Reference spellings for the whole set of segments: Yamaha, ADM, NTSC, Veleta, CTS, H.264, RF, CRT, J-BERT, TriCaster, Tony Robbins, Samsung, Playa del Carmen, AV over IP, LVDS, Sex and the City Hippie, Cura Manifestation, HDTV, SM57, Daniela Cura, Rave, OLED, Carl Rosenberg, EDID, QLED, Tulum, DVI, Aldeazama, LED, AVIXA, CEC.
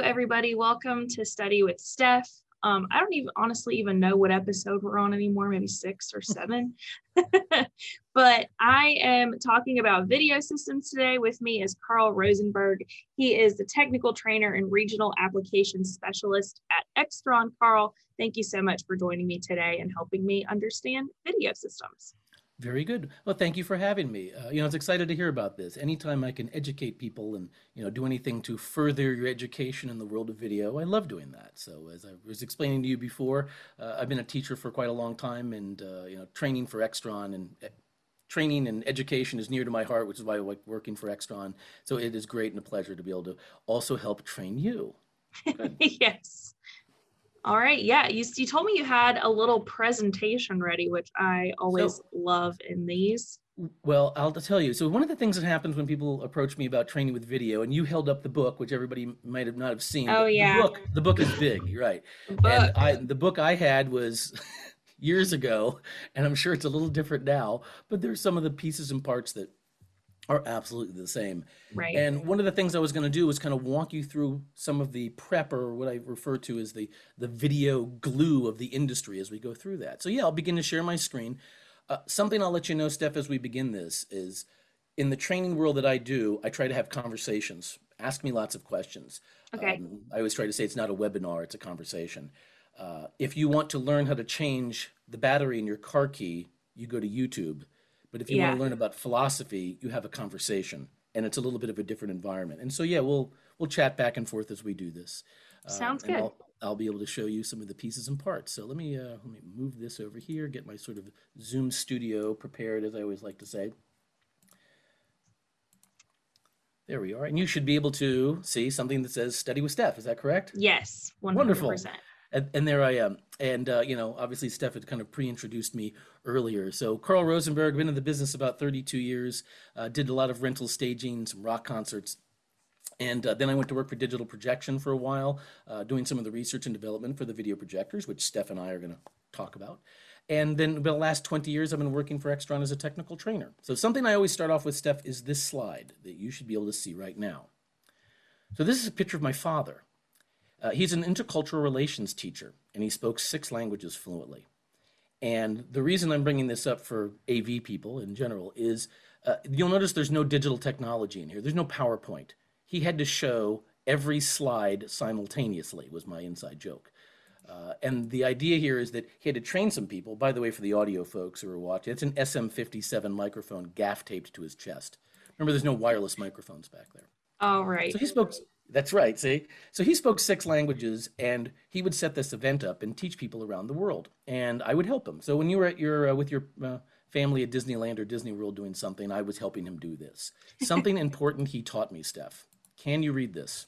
Hello, everybody. Welcome to Study with Steph. I don't honestly even know what episode we're on anymore, maybe 6 or 7. But I am talking about video systems today. With me is Carl Rosenberg. He is the technical trainer and regional application specialist at Extron. Carl, thank you so much for joining me today and helping me understand video systems. Very good. Well, thank you for having me. I was excited to hear about this. Anytime I can educate people and, do anything to further your education in the world of video, I love doing that. So as I was explaining to you before, I've been a teacher for quite a long time, and, training for Extron and training and education is near to my heart, which is why I like working for Extron. So it is great and a pleasure to be able to also help train you. Yes. All right. Yeah. You told me you had a little presentation ready, which I always love in these. Well, I'll tell you. So one of the things that happens when people approach me about training with video, and you held up the book, which everybody might have not have seen. Oh, yeah. The book is big. You're right. And the book I had was years ago, and I'm sure it's a little different now, but there's some of the pieces and parts that are absolutely the same. Right. And one of the things I was going to do was kind of walk you through some of the prep, or what I refer to as the video glue of the industry, as we go through that. So yeah, I'll begin to share my screen. Something I'll let you know, Steph, as we begin this is, in the training world that I do, I try to have conversations. Ask me lots of questions. Okay. I always try to say it's not a webinar, it's a conversation. If you want to learn how to change the battery in your car key, you go to YouTube. But if you want to learn about philosophy, you have a conversation, and it's a little bit of a different environment. And so, yeah, we'll chat back and forth as we do this. Sounds good. I'll be able to show you some of the pieces and parts. So let me move this over here, get my sort of Zoom studio prepared, as I always like to say. There we are. And you should be able to see something that says Study with Steph. Is that correct? Yes, 100%. Wonderful. And there I am. And, obviously Steph had kind of pre-introduced me earlier. So Carl Rosenberg, been in the business about 32 years, did a lot of rental staging, some rock concerts. And then I went to work for Digital Projection for a while, doing some of the research and development for the video projectors, which Steph and I are going to talk about. And then about the last 20 years, I've been working for Extron as a technical trainer. So something I always start off with, Steph, is this slide that you should be able to see right now. So this is a picture of my father. He's an intercultural relations teacher, and he spoke 6 languages fluently. And the reason I'm bringing this up for AV people in general is, you'll notice there's no digital technology in here. There's no PowerPoint. He had to show every slide simultaneously, was my inside joke. And the idea here is that he had to train some people. By the way, for the audio folks who are watching, it's an SM57 microphone gaff taped to his chest. Remember, there's no wireless microphones back there. All right. So he spoke... That's right, see? So he spoke 6 languages, and he would set this event up and teach people around the world, and I would help him. So when you were at with your family at Disneyland or Disney World doing something, I was helping him do this. Something important he taught me, Steph. Can you read this?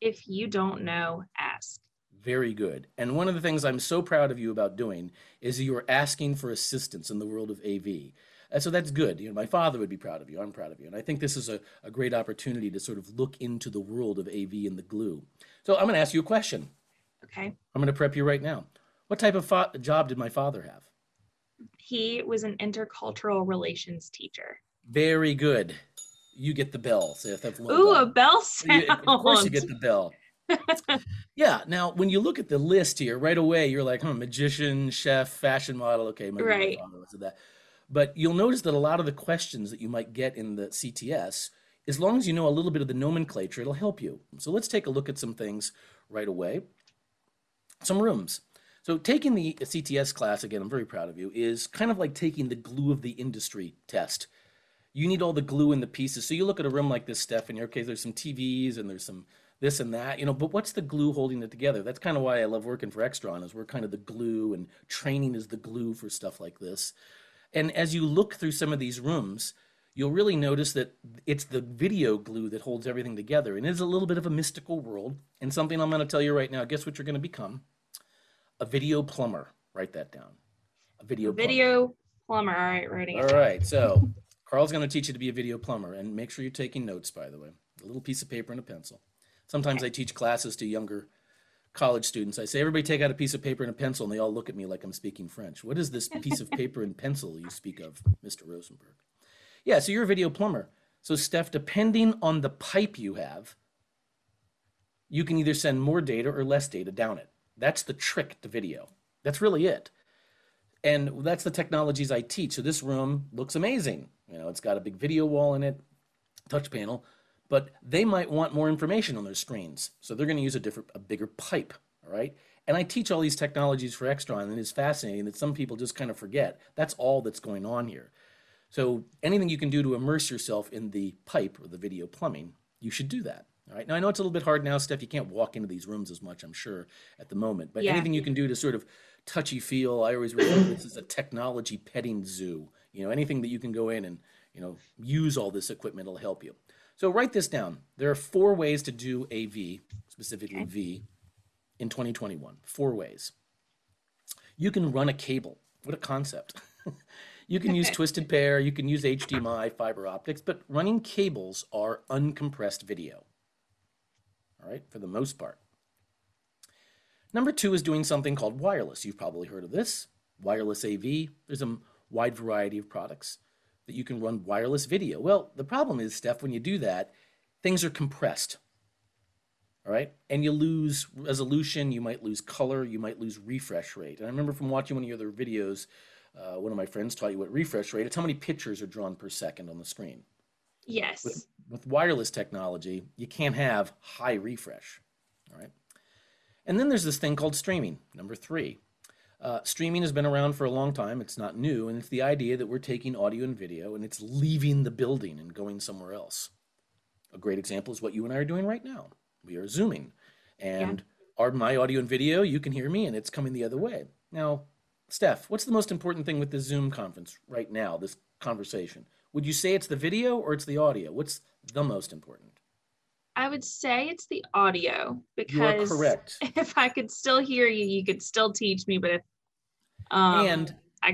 If you don't know, ask. Very good. And one of the things I'm so proud of you about doing is you are asking for assistance in the world of AV. So that's good. My father would be proud of you. I'm proud of you. And I think this is a great opportunity to sort of look into the world of AV and the glue. So I'm going to ask you a question. Okay. I'm going to prep you right now. What type of job did my father have? He was an intercultural relations teacher. Very good. You get the bell. So Ooh, a bell sound. Of course you get the bell. Yeah. Now, when you look at the list here, right away, you're like, magician, chef, fashion model. Okay, maybe my father was that. But you'll notice that a lot of the questions that you might get in the CTS, as long as you know a little bit of the nomenclature, it'll help you. So let's take a look at some things right away. Some rooms. So taking the CTS class, again, I'm very proud of you, is kind of like taking the glue of the industry test. You need all the glue in the pieces. So you look at a room like this, Steph, and there's some TVs and there's some this and that, but what's the glue holding it together? That's kind of why I love working for Extron, is we're kind of the glue, and training is the glue for stuff like this. And as you look through some of these rooms, you'll really notice that it's the video glue that holds everything together. And it is a little bit of a mystical world. And something I'm going to tell you right now, guess what you're going to become? A video plumber. Write that down. A video plumber. Video plumber. All right, writing it down. All right. So Carl's going to teach you to be a video plumber. And make sure you're taking notes, by the way. A little piece of paper and a pencil. Sometimes I teach classes to younger college students. I say, everybody take out a piece of paper and a pencil, and they all look at me like I'm speaking French. What is this piece of paper and pencil you speak of, Mr. Rosenberg? Yeah, so you're a video plumber. So Steph, depending on the pipe you have, you can either send more data or less data down it. That's the trick to video. That's really it. And that's the technologies I teach. So this room looks amazing. You know, it's got a big video wall in it, touch panel, but they might want more information on their screens. So they're going to use a bigger pipe, all right? And I teach all these technologies for Extron, and it's fascinating that some people just kind of forget. That's all that's going on here. So anything you can do to immerse yourself in the pipe or the video plumbing, you should do that. All right. Now, I know it's a little bit hard now, Steph. You can't walk into these rooms as much, I'm sure, at the moment. But anything you can do to sort of touchy-feel, I always refer to this as a technology petting zoo. You know, anything that you can go in and, you know, use all this equipment will help you. So write this down. There are 4 ways to do AV, specifically V, in 2021. 4 ways. You can run a cable. What a concept. You can use twisted pair. You can use HDMI, fiber optics. But running cables are uncompressed video. All right, for the most part. Number 2 is doing something called wireless. You've probably heard of this. Wireless AV. There's a wide variety of products that you can run wireless video. Well, the problem is, Steph, when you do that, things are compressed. All right, and you lose resolution, you might lose color, you might lose refresh rate. And I remember from watching one of your other videos, one of my friends taught you what refresh rate is. It's how many pictures are drawn per second on the screen. Yes. With wireless technology, you can't have high refresh, all right? And then there's this thing called streaming, number 3. Streaming has been around for a long time. It's not new, and it's the idea that we're taking audio and video and it's leaving the building and going somewhere else. A great example is what you and I are doing right now. We are Zooming, and my audio and video, you can hear me, and it's coming the other way. Now, Steph, what's the most important thing with this Zoom conference right now, this conversation? Would you say it's the video or it's the audio? What's the most important? I would say it's the audio, because you are correct. If I could still hear you, you could still teach me. But if I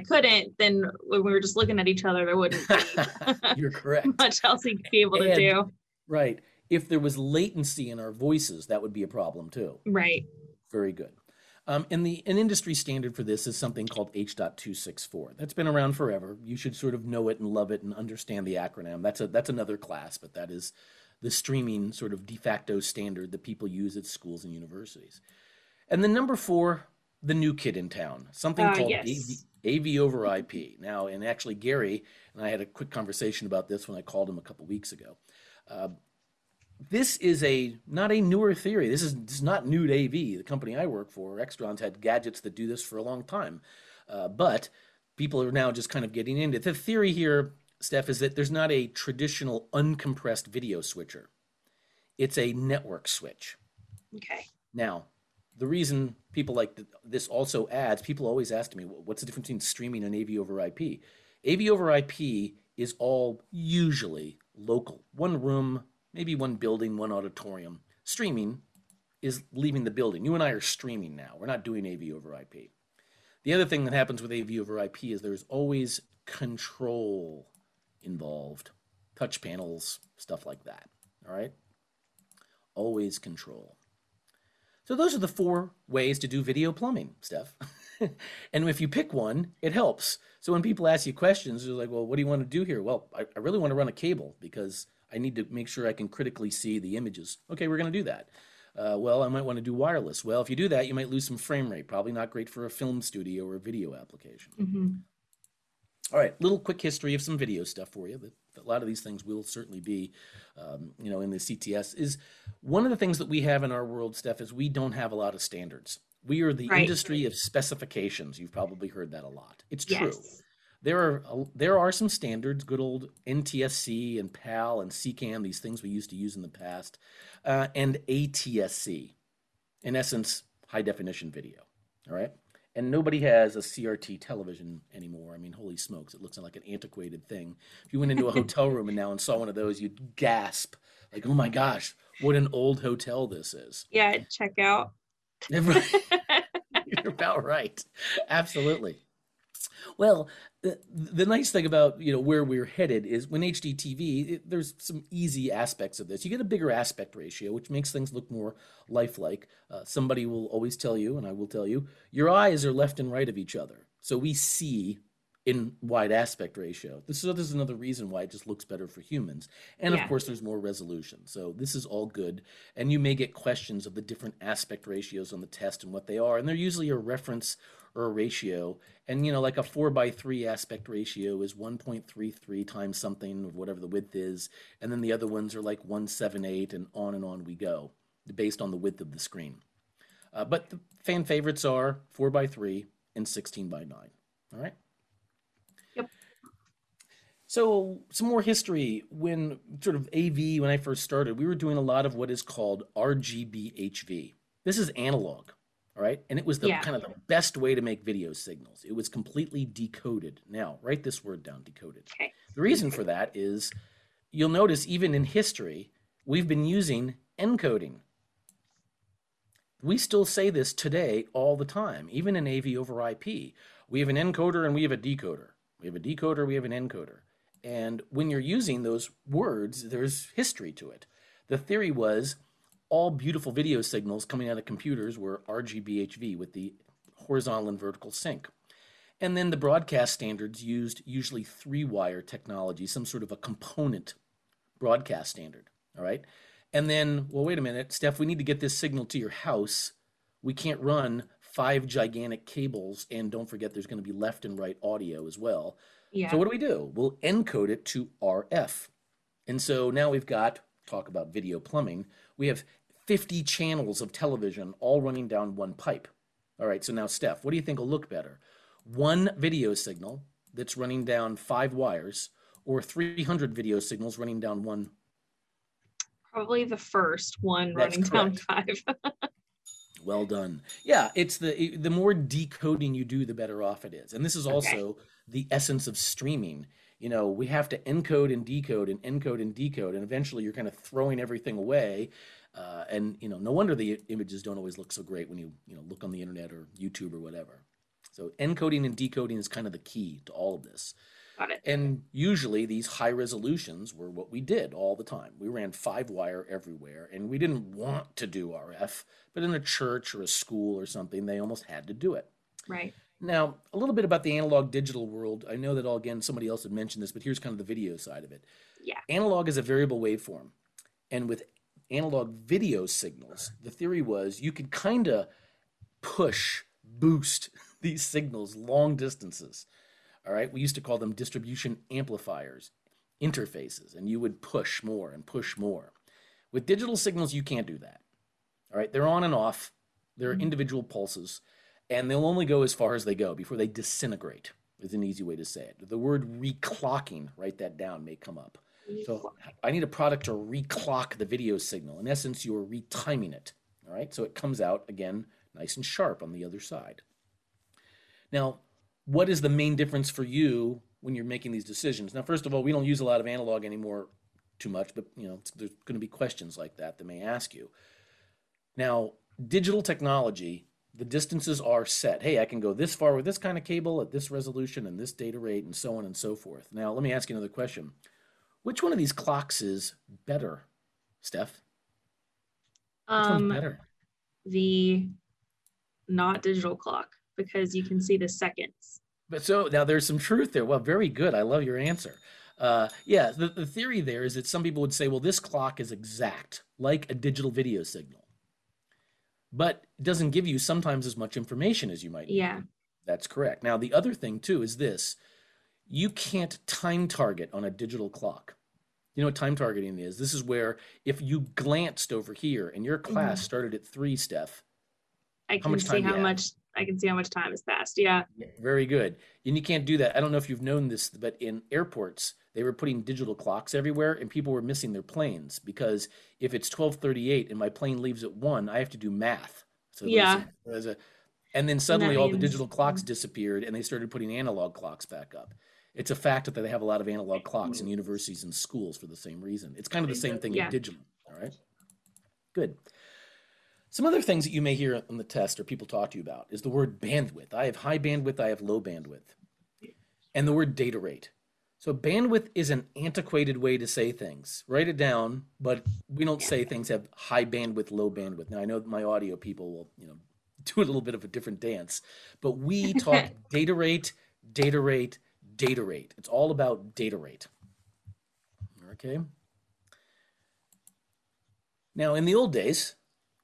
couldn't, then when we were just looking at each other, there wouldn't be you're correct. Much else you'd be able to do. Right. If there was latency in our voices, that would be a problem too. Right. Very good. And an industry standard for this is something called H.264. That's been around forever. You should sort of know it and love it and understand the acronym. That's another class, but that is the streaming sort of de facto standard that people use at schools and universities. And then number 4, the new kid in town, something called AV over IP. Now, and actually Gary and I had a quick conversation about this when I called him a couple weeks ago. This is not a newer theory. This is not new to AV. The company I work for, Extron's, had gadgets that do this for a long time. But people are now just kind of getting into it. The theory here, Steph, is that there's not a traditional uncompressed video switcher. It's a network switch. Okay. Now, the reason people like this also adds, people always ask me, what's the difference between streaming and AV over IP? AV over IP is all usually local. One room, maybe one building, one auditorium. Streaming is leaving the building. You and I are streaming now. We're not doing AV over IP. The other thing that happens with AV over IP is there's always control involved. Touch panels, stuff like that, all right? Always control. So those are the 4 ways to do video plumbing, Steph. And if you pick one, it helps. So when people ask you questions, they're like, well, what do you want to do here? Well, I really want to run a cable because I need to make sure I can critically see the images. Okay, we're going to do that. Well, I might want to do wireless. Well, if you do that, you might lose some frame rate. Probably not great for a film studio or a video application. Mm-hmm. All right, little quick history of some video stuff for you. A lot of these things will certainly be, you know, in the CTS. Is one of the things that we have in our world, Steph, is we don't have a lot of standards. We are the industry of specifications. You've probably heard that a lot. It's true. There are some standards, good old NTSC and PAL and SECAM, these things we used to use in the past, and ATSC, in essence, high definition video, all right? And nobody has a CRT television anymore. I mean, holy smokes, it looks like an antiquated thing. If you went into a hotel room and saw one of those, you'd gasp, like, oh my gosh, what an old hotel this is. Yeah, check out. You're about right, absolutely. Well, the nice thing about, you know, where we're headed is when HDTV, there's some easy aspects of this. You get a bigger aspect ratio, which makes things look more lifelike. Somebody will always tell you, and I will tell you, your eyes are left and right of each other. So we see in wide aspect ratio. This is another reason why it just looks better for humans. And of course, there's more resolution. So this is all good. And you may get questions of the different aspect ratios on the test and what they are. And they're usually a reference or a ratio. And, you know, like a 4:3 aspect ratio is 1.33 times something of whatever the width is. And then the other ones are like 1.78 and on we go, based on the width of the screen. But the fan favorites are 4:3 and 16:9. All right. So some more history. When sort of AV, when I first started, we were doing a lot of what is called RGBHV. This is analog, all right? And it was the kind of the best way to make video signals. It was completely decoded. Now, write this word down, decoded. Okay. The reason for that is you'll notice even in history, we've been using encoding. We still say this today all the time, even in AV over IP. We have an encoder and we have a decoder. We have a decoder, we have an encoder. And when you're using those words, there's history to it. The theory was all beautiful video signals coming out of computers were RGBHV with the horizontal and vertical sync. And then the broadcast standards used usually 3-wire technology, some sort of a component broadcast standard, all right? And then, well, wait a minute, Steph, we need to get this signal to your house. We can't run 5 gigantic cables, and don't forget there's going to be left and right audio as well. Yeah. So what do? We'll encode it to RF. And so now we've got, talk about video plumbing, we have 50 channels of television all running down one pipe. All right, so now Steph, what do you think will look better? One video signal that's running down 5 wires or 300 video signals running down one? Probably the first one. That's running correct. Down 5. Well done. Yeah, it's the more decoding you do, the better off it is. And this is also the essence of streaming. You know, we have to encode and decode and encode and decode, and eventually you're kind of throwing everything away. And, you know, no wonder the images don't always look so great when you know, look on the internet or YouTube or whatever. So encoding and decoding is kind of the key to all of this. Got it. And usually these high resolutions were what we did all the time. We ran 5-wire everywhere, and we didn't want to do RF, but in a church or a school or something, they almost had to do it. Right. Now, a little bit about the analog digital world. I know that, again, somebody else had mentioned this, but here's kind of the video side of it. Yeah. Analog is a variable waveform. And with analog video signals, the theory was you could kind of push, boost these signals long distances. All right. We used to call them distribution amplifiers, interfaces, and you would push more and push more. With digital signals, you can't do that. All right. They're on and off. They're individual pulses, and they'll only go as far as they go before they disintegrate, is an easy way to say it. The word reclocking, write that down, may come up. So I need a product to reclock the video signal. In essence, you're retiming it. All right. So it comes out, again, nice and sharp on the other side. Now, what is the main difference for you when you're making these decisions? Now, first of all, we don't use a lot of analog anymore too much, but you know, there's going to be questions like that that may ask you. Now, digital technology, the distances are set. Hey, I can go this far with this kind of cable at this resolution and this data rate and so on and so forth. Now, let me ask you another question. Which one of these clocks is better, Steph? Which one's better? The not digital clock, because you can see the seconds. But so now there's some truth there. Well, very good. I love your answer. Yeah, the theory there is that some people would say, well, this clock is exact, like a digital video signal, but it doesn't give you sometimes as much information as you might need. Yeah. That's correct. Now, the other thing, too, is this. You can't time target on a digital clock. You know what time targeting is? This is where if you glanced over here and your class started at 3, Steph, I can see how much time has passed. Yeah. Very good. And you can't do that. I don't know if you've known this, but in airports, they were putting digital clocks everywhere and people were missing their planes because if it's 12:38 and my plane leaves at 1, I have to do math. So and then suddenly all the digital clocks disappeared and they started putting analog clocks back up. It's a fact that they have a lot of analog clocks in universities and schools for the same reason. It's kind of the same thing with digital. All right. Good. Some other things that you may hear on the test or people talk to you about is the word bandwidth. I have high bandwidth, I have low bandwidth. And the word data rate. So bandwidth is an antiquated way to say things. Write it down, but we don't say things have high bandwidth, low bandwidth. Now I know that my audio people will, you know, do a little bit of a different dance, but we talk data rate, data rate. It's all about data rate. Okay. Now, in the old days,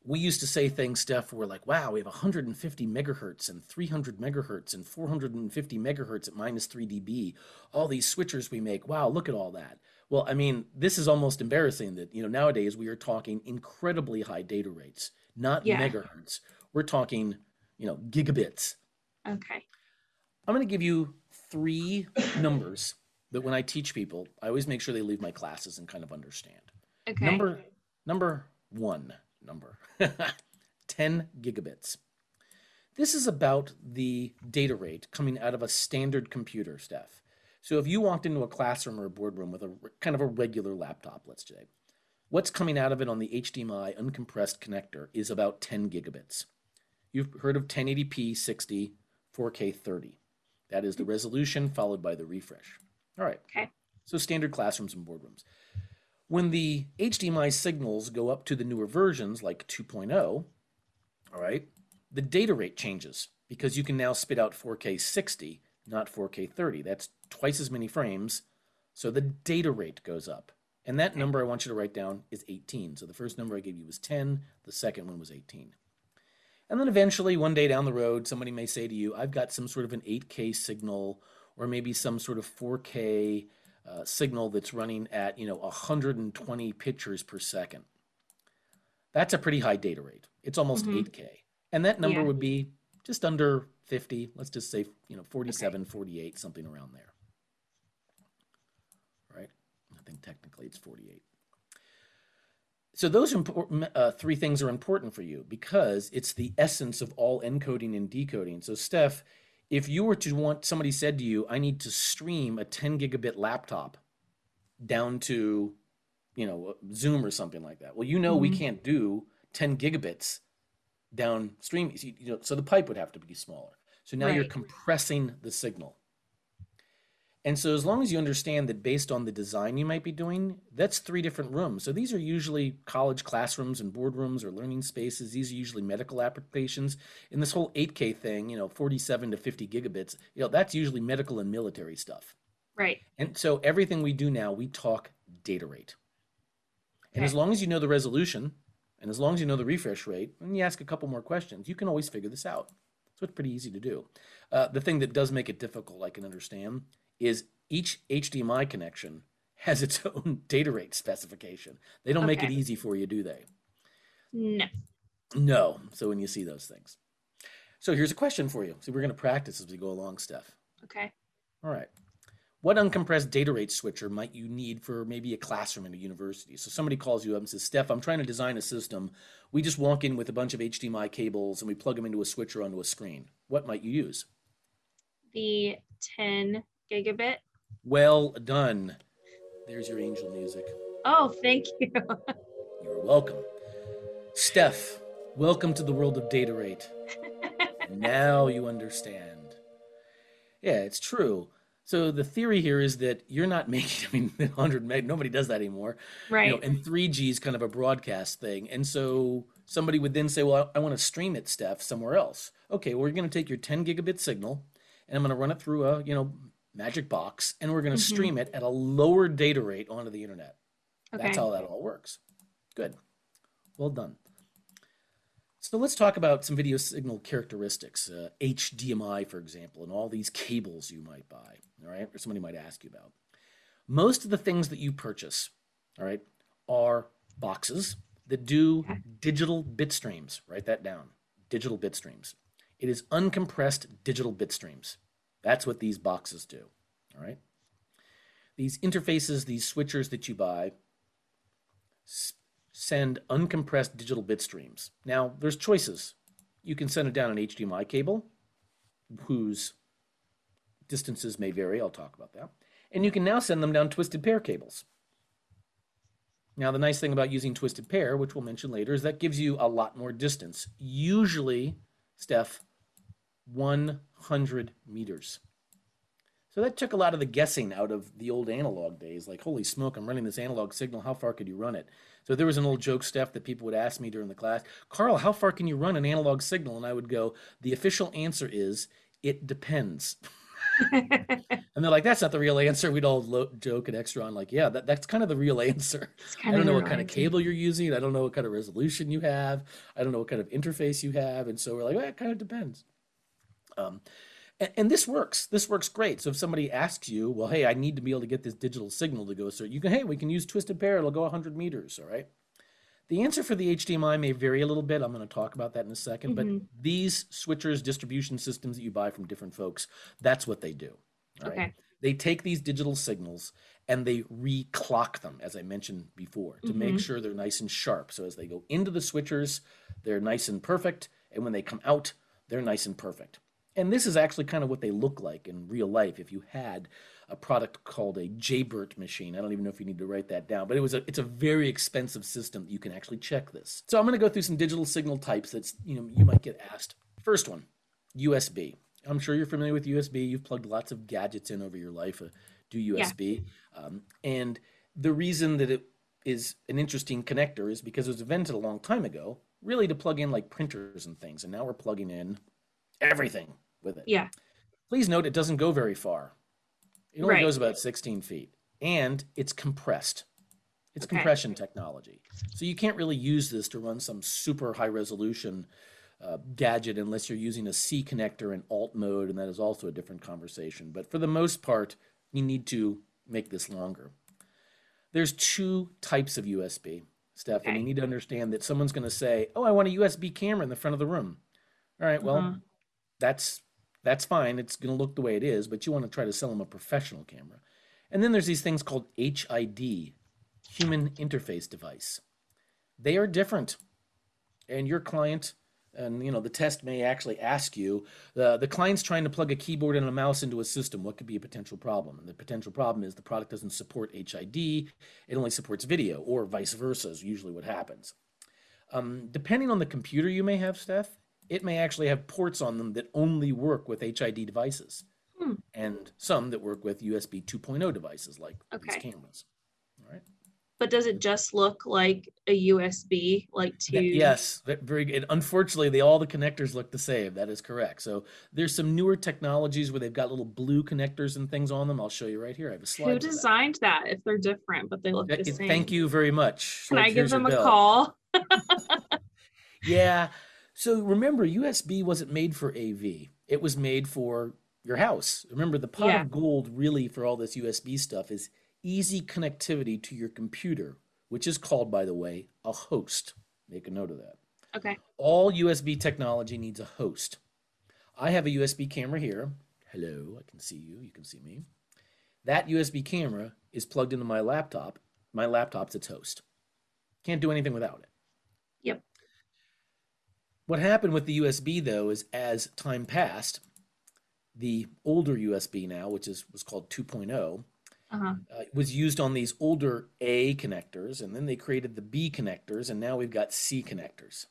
we used to say things, Steph, were like, wow, we have 150 megahertz and 300 megahertz and 450 megahertz at minus 3 dB. All these switchers we make, wow, look at all that. Well, I mean, this is almost embarrassing that, you know, nowadays we are talking incredibly high data rates, not megahertz. We're talking, you know, gigabits. Okay. I'm going to give you three numbers that when I teach people, I always make sure they leave my classes and kind of understand. Okay. Number one, 10 gigabits. This is about the data rate coming out of a standard computer, Steph. So if you walked into a classroom or a boardroom with a kind of a regular laptop, let's say, what's coming out of it on the HDMI uncompressed connector is about 10 gigabits. You've heard of 1080p 60, 4K 30. That is the resolution followed by the refresh. All right. Okay. So standard classrooms and boardrooms. When the HDMI signals go up to the newer versions like 2.0, all right, the data rate changes because you can now spit out 4K 60, not 4K 30. That's twice as many frames. So the data rate goes up. And that number I want you to write down is 18. So the first number I gave you was 10. The second one was 18. And then eventually, one day down the road, somebody may say to you, I've got some sort of an 8K signal or maybe some sort of 4K signal that's running at, you know, 120 pictures per second. That's a pretty high data rate. It's almost 8K. And that number would be just under 50. Let's just say, you know, 47, 48, something around there. Right? I think technically it's 48. So those three things are important for you because it's the essence of all encoding and decoding. So Steph, if you were to want, somebody said to you, I need to stream a 10 gigabit laptop down to, you know, Zoom or something like that. Well, you know, we can't do 10 gigabits downstream. You know, so the pipe would have to be smaller. So now you're compressing the signal. And so as long as you understand that based on the design you might be doing, that's three different rooms. So these are usually college classrooms and boardrooms or learning spaces. These are usually medical applications. And this whole 8K thing, you know, 47 to 50 gigabits, you know, that's usually medical and military stuff. Right. And so everything we do now, we talk data rate. And as long as you know the resolution and as long as you know the refresh rate, and you ask a couple more questions, you can always figure this out. So it's pretty easy to do. The thing that does make it difficult, I can understand, is each HDMI connection has its own data rate specification. They don't make it easy for you, do they? No. No. So when you see those things. So here's a question for you. So we're going to practice as we go along, Steph. Okay. All right. What uncompressed data rate switcher might you need for maybe a classroom in a university? So somebody calls you up and says, Steph, I'm trying to design a system. We just walk in with a bunch of HDMI cables and we plug them into a switcher onto a screen. What might you use? The 10 gigabit. Well done. There's your angel music. Oh, thank you. You're welcome. Steph, welcome to the world of data rate. Now you understand. Yeah, it's true. So the theory here is that you're not making, I mean, 100 meg, nobody does that anymore. Right. You know, and 3G is kind of a broadcast thing. And so somebody would then say, well, I want to stream it, Steph, somewhere else. Okay, well, we're going to take your 10 gigabit signal and I'm going to run it through a, you know, magic box, and we're going to stream it at a lower data rate onto the internet. Okay. That's how that all works. Good. Well done. So let's talk about some video signal characteristics, HDMI, for example, and all these cables you might buy, all right, or somebody might ask you about. Most of the things that you purchase, all right, are boxes that do digital bit streams. Write that down, digital bit streams. It is uncompressed digital bit streams. That's what these boxes do, all right? These interfaces, these switchers that you buy, send uncompressed digital bit streams. Now, there's choices. You can send it down an HDMI cable, whose distances may vary. I'll talk about that. And you can now send them down twisted pair cables. Now, the nice thing about using twisted pair, which we'll mention later, is that gives you a lot more distance. Usually, Steph, 100 meters. So that took a lot of the guessing out of the old analog days. Like, holy smoke, I'm running this analog signal. How far could you run it? So there was an old joke, Steph, that people would ask me during the class, Carl, how far can you run an analog signal? And I would go, the official answer is, it depends. And they're like, that's not the real answer. We'd all joke at Extron like, yeah, that's kind of the real answer. I don't know what kind of cable you're using. I don't know what kind of resolution you have. I don't know what kind of interface you have. And so we're like, well, it kind of depends. And this works. This works great. So if somebody asks you, well, hey, I need to be able to get this digital signal to go, so you can, hey, we can use twisted pair. It'll go 100 meters. All right. The answer for the HDMI may vary a little bit. I'm going to talk about that in a second. Mm-hmm. But these switchers, distribution systems that you buy from different folks, that's what they do. Right? Okay. They take these digital signals and they reclock them, as I mentioned before, to make sure they're nice and sharp. So as they go into the switchers, they're nice and perfect. And when they come out, they're nice and perfect. And this is actually kind of what they look like in real life. If you had a product called a J-BERT machine, I don't even know if you need to write that down, but it's a very expensive system that you can actually check this. So I'm going to go through some digital signal types that's, you might get asked. First one, USB. I'm sure you're familiar with USB. You've plugged lots of gadgets in over your life. Do USB, yeah. And the reason that it is an interesting connector is because it was invented a long time ago, really to plug in like printers and things, and now we're plugging in everything with it. Yeah. Please note it doesn't go very far. It only goes about 16 feet. And it's compressed. It's compression technology. So you can't really use this to run some super high resolution gadget unless you're using a C connector in alt mode, and that is also a different conversation. But for the most part, you need to make this longer. There's two types of USB, Steph, and you need to understand that someone's going to say, oh, I want a USB camera in the front of the room. All right, well, that's fine. It's going to look the way it is, but you want to try to sell them a professional camera. And then there's these things called HID, Human Interface Device. They are different. And your client, and the test may actually ask you, the client's trying to plug a keyboard and a mouse into a system. What could be a potential problem? And the potential problem is the product doesn't support HID. It only supports video, or vice versa is usually what happens. Depending on the computer you may have, Steph, it may actually have ports on them that only work with HID devices, and some that work with USB 2.0 devices like these cameras. All right. But does it just look like a USB, like to? Yes, very good. Unfortunately, all the connectors look the same. That is correct. So there's some newer technologies where they've got little blue connectors and things on them. I'll show you right here. I have a slide. Who designed that? If they're different, but they look the same. Thank you very much. Can I give them a call? Yeah. So remember, USB wasn't made for AV. It was made for your house. Remember, the pot of gold really for all this USB stuff is easy connectivity to your computer, which is called, by the way, a host. Make a note of that. Okay. All USB technology needs a host. I have a USB camera here. Hello, I can see you. You can see me. That USB camera is plugged into my laptop. My laptop's its host. Can't do anything without it. Yep. What happened with the USB, though, is as time passed, the older USB now, which was called 2.0, was used on these older A connectors, and then they created the B connectors, and now we've got C connectors.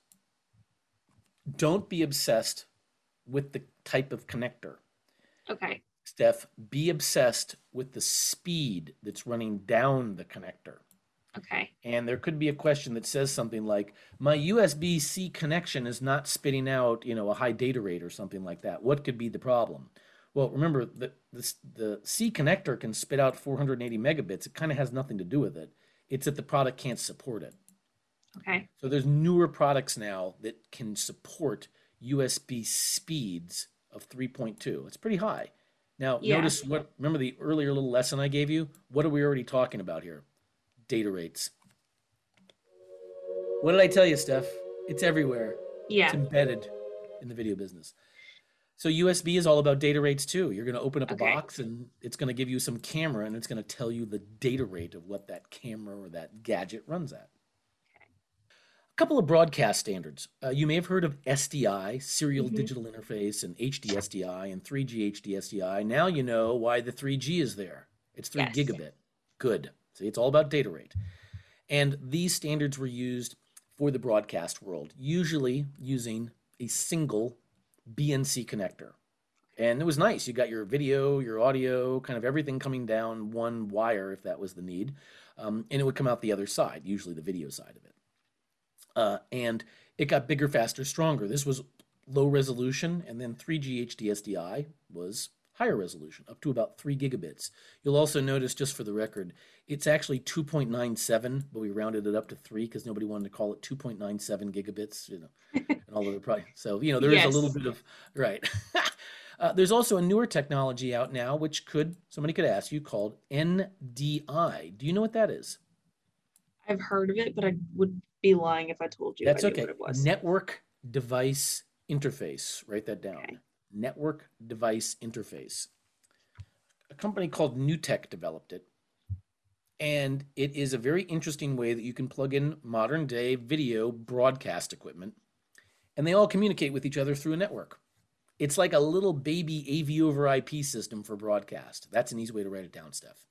Don't be obsessed with the type of connector. Okay. Steph, be obsessed with the speed that's running down the connector. Okay. And there could be a question that says something like, my USB-C connection is not spitting out, a high data rate or something like that. What could be the problem? Well, remember, the C connector can spit out 480 megabits. It kind of has nothing to do with it. It's that the product can't support it. Okay. So there's newer products now that can support USB speeds of 3.2. It's pretty high. Now, notice remember the earlier little lesson I gave you? What are we already talking about here? Data rates. What did I tell you, Steph? It's everywhere. Yeah. It's embedded in the video business. So USB is all about data rates too. You're going to open up a box and it's going to give you some camera and it's going to tell you the data rate of what that camera or that gadget runs at. Okay. A couple of broadcast standards. You may have heard of SDI, Serial Digital Interface, and HD SDI and 3G HD SDI. Now you know why the 3G is there. It's 3 gigabit. Good. It's all about data rate. And these standards were used for the broadcast world, usually using a single BNC connector. And it was nice. You got your video, your audio, kind of everything coming down one wire if that was the need. And it would come out the other side, usually the video side of it. And it got bigger, faster, stronger. This was low resolution. And then 3G HD SDI was higher resolution, up to about 3 gigabits. You'll also notice, just for the record, it's actually 2.97, but we rounded it up to 3 because nobody wanted to call it 2.97 gigabits, you know, and all of the price. So, you know, there is a little bit of, right. There's also a newer technology out now, which somebody could ask you, called NDI. Do you know what that is? I've heard of it, but I would be lying if I told you. That's okay. What it was. Network device interface. Write that down. Okay. Network device interface. A company called NewTek developed it, and it is a very interesting way that you can plug in modern day video broadcast equipment, and they all communicate with each other through a network. It's like a little baby AV over IP system for broadcast. That's an easy way to write it down, Steph.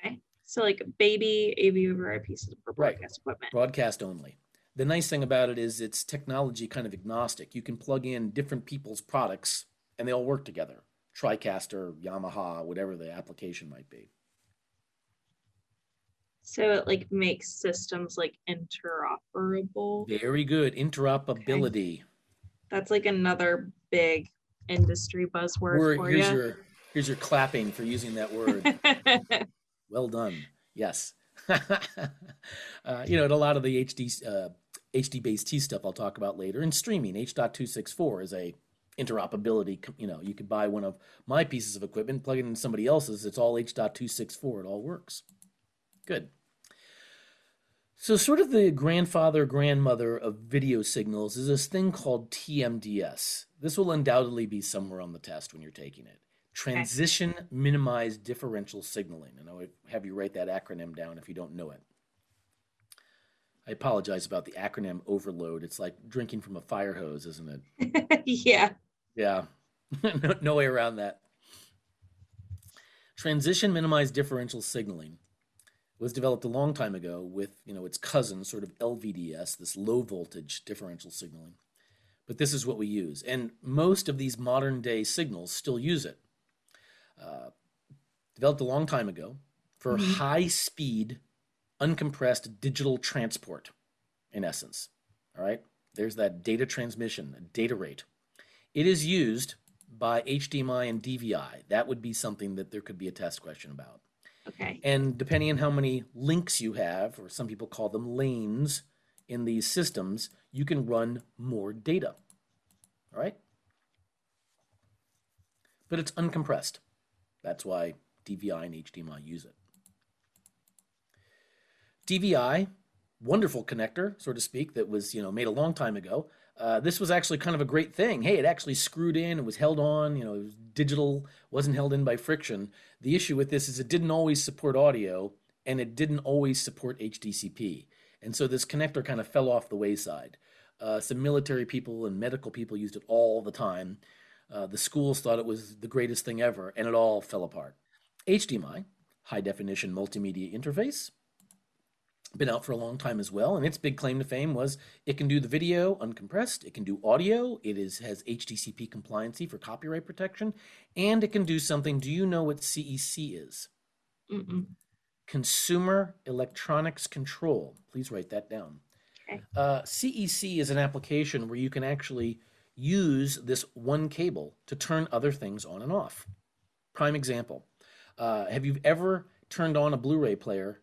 Okay. So like baby AV over IP system for broadcast equipment. Broadcast only. The nice thing about it is it's technology kind of agnostic. You can plug in different people's products and they all work together. TriCaster, Yamaha, whatever the application might be. So it like makes systems like interoperable. Very good. Interoperability. Okay. That's like another big industry buzzword for you. Here's your clapping for using that word. Well done. Yes. You know, and a lot of the HDBaseT stuff I'll talk about later. And streaming, H.264 is a interoperability. You know, you could buy one of my pieces of equipment, plug it into somebody else's. It's all H.264. It all works. Good. So sort of the grandfather, grandmother of video signals is this thing called TMDS. This will undoubtedly be somewhere on the test when you're taking it. Transition Minimized Differential Signaling. And I would have you write that acronym down if you don't know it. I apologize about the acronym overload. It's like drinking from a fire hose, isn't it? Yeah. Yeah. No way around that. Transition Minimized Differential Signaling was developed a long time ago with, you know, its cousin, sort of LVDS, this low voltage differential signaling. But this is what we use. And most of these modern day signals still use it. Developed a long time ago for high speed, uncompressed digital transport, in essence. All right, there's that data transmission, data rate. It is used by HDMI and DVI. That would be something that there could be a test question about. Okay. And depending on how many links you have, or some people call them lanes, in these systems, you can run more data. All right? But it's uncompressed. That's why DVI and HDMI use it. DVI, wonderful connector, so to speak, that was, you know, made a long time ago. This was actually kind of a great thing. Hey, it actually screwed in, it was held on, you know, it was digital, wasn't held in by friction. The issue with this is it didn't always support audio, and it didn't always support HDCP. And so this connector kind of fell off the wayside. Some military people and medical people used it all the time. The schools thought it was the greatest thing ever, and it all fell apart. HDMI, high definition multimedia interface, been out for a long time as well, and its big claim to fame was it can do the video uncompressed, it can do audio, it has HDCP compliancy for copyright protection, and it can do something. Do you know what CEC is? Mm-mm. Consumer Electronics Control. Please write that down. Okay. CEC is an application where you can actually use this one cable to turn other things on and off. Prime example. Have you ever turned on a Blu-ray player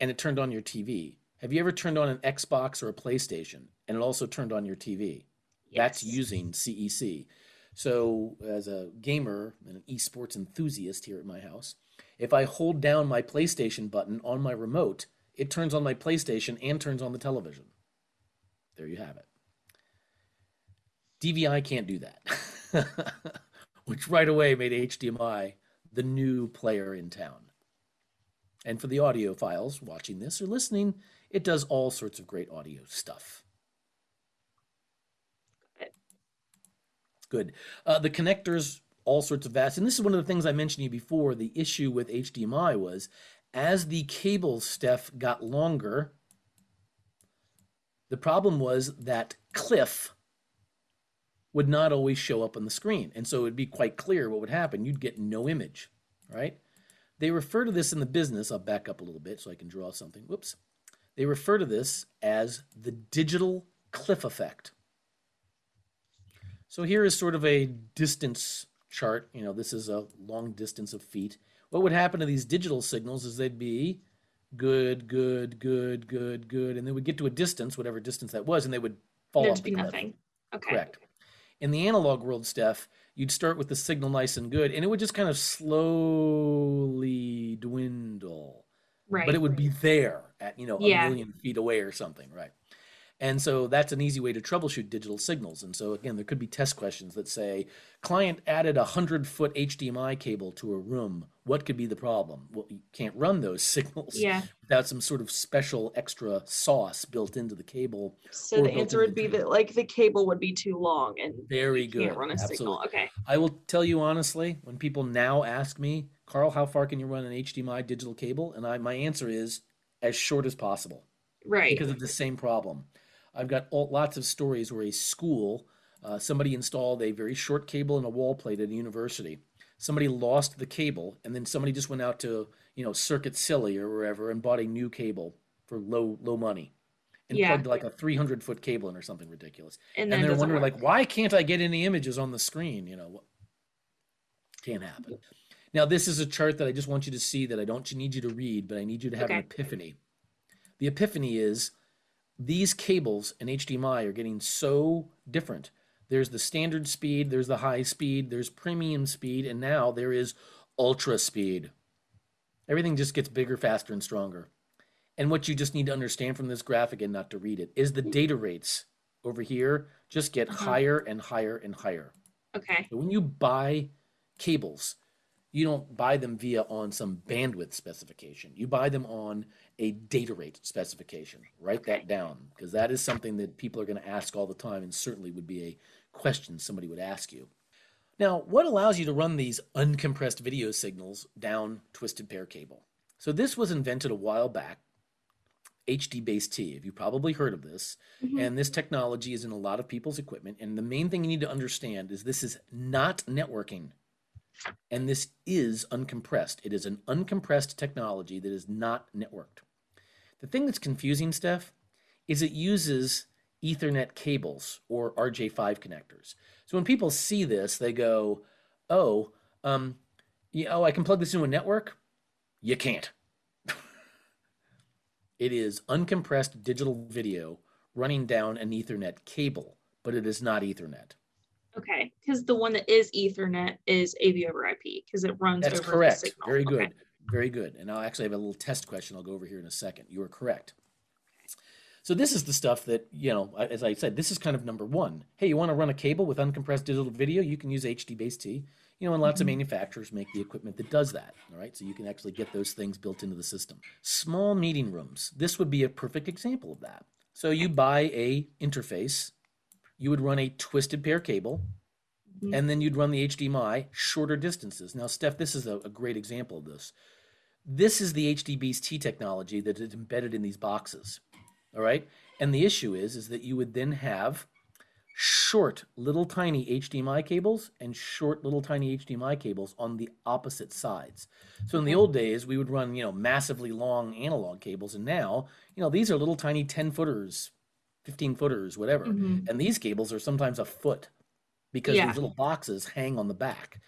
and it turned on your TV? Have you ever turned on an Xbox or a PlayStation and it also turned on your TV? Yes. That's using CEC. So as a gamer and an esports enthusiast here at my house, if I hold down my PlayStation button on my remote, it turns on my PlayStation and turns on the television. There you have it. DVI can't do that, which right away made HDMI the new player in town. And for the audiophiles watching this or listening, it does all sorts of great audio stuff. Good. The connectors, all sorts of vast. And this is one of the things I mentioned to you before. The issue with HDMI was as the cable stuff got longer, the problem was that cliff would not always show up on the screen. And so it would be quite clear what would happen. You'd get no image, right? They refer to this in the business. I'll back up a little bit so I can draw something. Whoops. They refer to this as the digital cliff effect. So here is sort of a distance chart, you know, this is a long distance of feet. What would happen to these digital signals is they'd be good, good, good, good, good, and then we'd get to a distance, whatever distance that was, and they would fall off. There'd be nothing. Okay. Correct. In the analog world, Steph, you'd start with the signal nice and good, and it would just kind of slowly dwindle. Right. But it would be there at, you know, a million feet away or something, right? And so that's an easy way to troubleshoot digital signals. And so again, there could be test questions that say, client added a 100-foot HDMI cable to a room. What could be the problem? Well, you can't run those signals without some sort of special extra sauce built into the cable. So the answer would be that like the cable would be too long and very good. Can't run a signal. Okay. I will tell you honestly, when people now ask me, Carl, how far can you run an HDMI digital cable? And my answer is as short as possible. Right. Because of the same problem. I've got lots of stories where a school, somebody installed a very short cable in a wall plate at a university. Somebody lost the cable, and then somebody just went out to, you know, Circuit City or wherever and bought a new cable for low money and plugged like a 300-foot cable in or something ridiculous. And they're wondering like, why can't I get any images on the screen? You know, can't happen. Now, this is a chart that I just want you to see that I don't need you to read, but I need you to have an epiphany. The epiphany is these cables and HDMI are getting so different. There's the standard speed, there's the high speed, there's premium speed, and now there is ultra speed. Everything just gets bigger, faster, and stronger. And what you just need to understand from this graphic, and not to read it, is the data rates over here just get higher and higher and higher. Okay. But when you buy cables, you don't buy them via on some bandwidth specification. You buy them on a data rate specification. Write that down, because that is something that people are going to ask all the time, and certainly would be a question somebody would ask you. Now, what allows you to run these uncompressed video signals down twisted pair cable? So this was invented a while back, HDBaseT. You've probably heard of this. And this technology is in a lot of people's equipment. And the main thing you need to understand is this is not networking. And this is uncompressed. It is an uncompressed technology that is not networked. The thing that's confusing, Steph, is it uses Ethernet cables or RJ5 connectors. So when people see this, they go, oh, I can plug this into a network? You can't. It is uncompressed digital video running down an Ethernet cable, but it is not Ethernet. Okay, because the one that is Ethernet is AV over IP, because it runs over the signal. That's correct. Very good. Okay. Very good. And I'll actually have a little test question. I'll go over here in a second. You are correct. Okay. So this is the stuff that, you know, as I said, this is kind of number one. Hey, you want to run a cable with uncompressed digital video? You can use HDBaseT. You know, and lots of manufacturers make the equipment that does that. All right, so you can actually get those things built into the system. Small meeting rooms. This would be a perfect example of that. So you buy a interface. You would run a twisted pair cable, and then you'd run the HDMI shorter distances. Now, Steph, this is a great example of this. This is the HDBaseT technology that is embedded in these boxes, all right? And the issue is that you would then have short, little tiny HDMI cables and short, little tiny HDMI cables on the opposite sides. So in the old days, we would run, you know, massively long analog cables, and now, you know, these are little tiny 10-footers, 15-footers, whatever. And these cables are sometimes a foot because these little boxes hang on the back.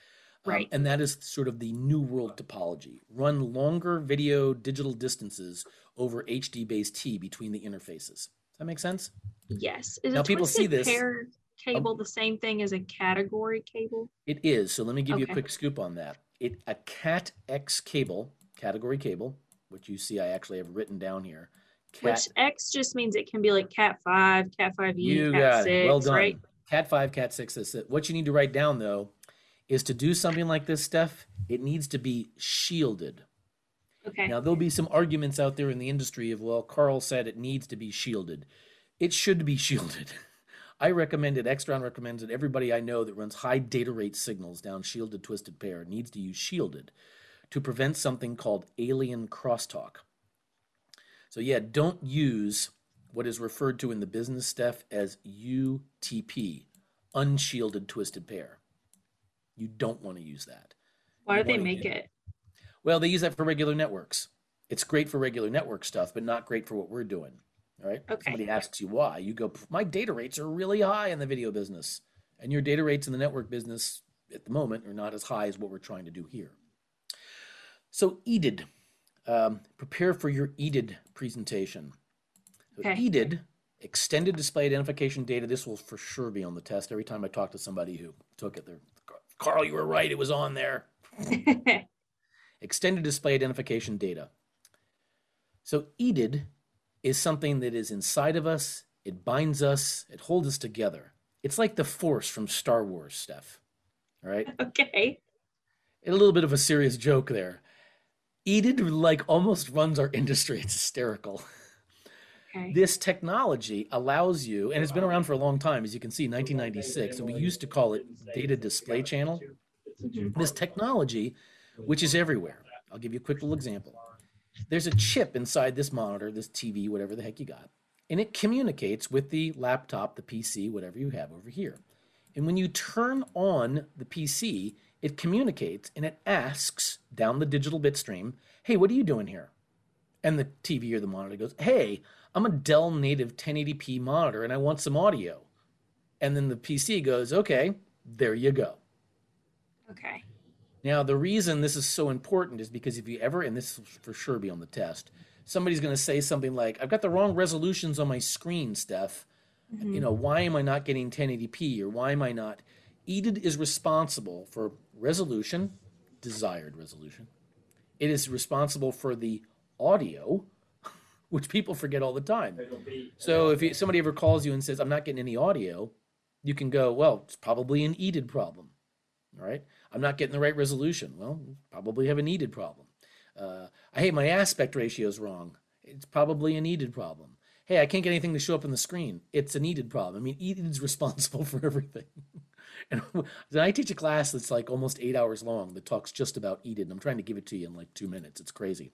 Right. And that is sort of the new world topology. Run longer video digital distances over HDBaseT between the interfaces. Does that make sense? Yes. Is now, people see this pair cable the same thing as a category cable? It is. So let me give you a quick scoop on that. A Cat X cable, category cable, which you see I actually have written down here. Which X just means it can be like Cat 5, Cat 5E, you Cat got 6, it. Well done. Right? Cat 5, Cat 6, that's it. What you need to write down, though, is to do something like this, Steph, it needs to be shielded. Okay. Now, there'll be some arguments out there in the industry of, well, Carl said it needs to be shielded. It should be shielded. I recommend it. Extron recommends it. Everybody I know that runs high data rate signals down shielded twisted pair needs to use shielded to prevent something called alien crosstalk. So yeah, don't use what is referred to in the business, Steph, as UTP, unshielded twisted pair. You don't want to use that. Why do they make it? Well, they use that for regular networks. It's great for regular network stuff, but not great for what we're doing. All right. Okay. Somebody asks you why. You go, my data rates are really high in the video business, and your data rates in the network business at the moment are not as high as what we're trying to do here. So EDID, prepare for your EDID presentation. So okay. EDID, extended display identification data, this will for sure be on the test. Every time I talk to somebody who took it, they're, Carl, you were right, it was on there. Extended display identification data. So EDID is something that is inside of us, it binds us, it holds us together. It's like the Force from Star Wars, Steph. All right? Okay. A little bit of a serious joke there. EDID like almost runs our industry. It's hysterical. Okay. This technology allows you, and it's been around for a long time, as you can see, 1996, and we used to call it data display channel. This technology, which is everywhere. I'll give you a quick little example. There's a chip inside this monitor, this TV, whatever the heck you got, and it communicates with the laptop, the PC, whatever you have over here. And when you turn on the PC, it communicates and it asks down the digital bit stream, hey, what are you doing here? And the TV or the monitor goes, hey, I'm a Dell native 1080p monitor and I want some audio. And then the PC goes, okay, there you go. Okay. Now, the reason this is so important is because if you ever, and this will for sure be on the test, somebody's going to say something like, I've got the wrong resolutions on my screen, Steph. Mm-hmm. You know, why am I not getting 1080p or why am I not? EDID is responsible for resolution, desired resolution. It is responsible for the audio, which people forget all the time. So if somebody ever calls you and says, I'm not getting any audio, you can go, well, it's probably an EDID problem. All right. I'm not getting the right resolution. Well, probably have an EDID problem. Hey, my aspect ratio is wrong. It's probably an EDID problem. Hey, I can't get anything to show up on the screen. It's an EDID problem. I mean, EDID's responsible for everything. And then I teach a class that's like almost 8 hours long that talks just about EDID. And I'm trying to give it to you in like 2 minutes. It's crazy.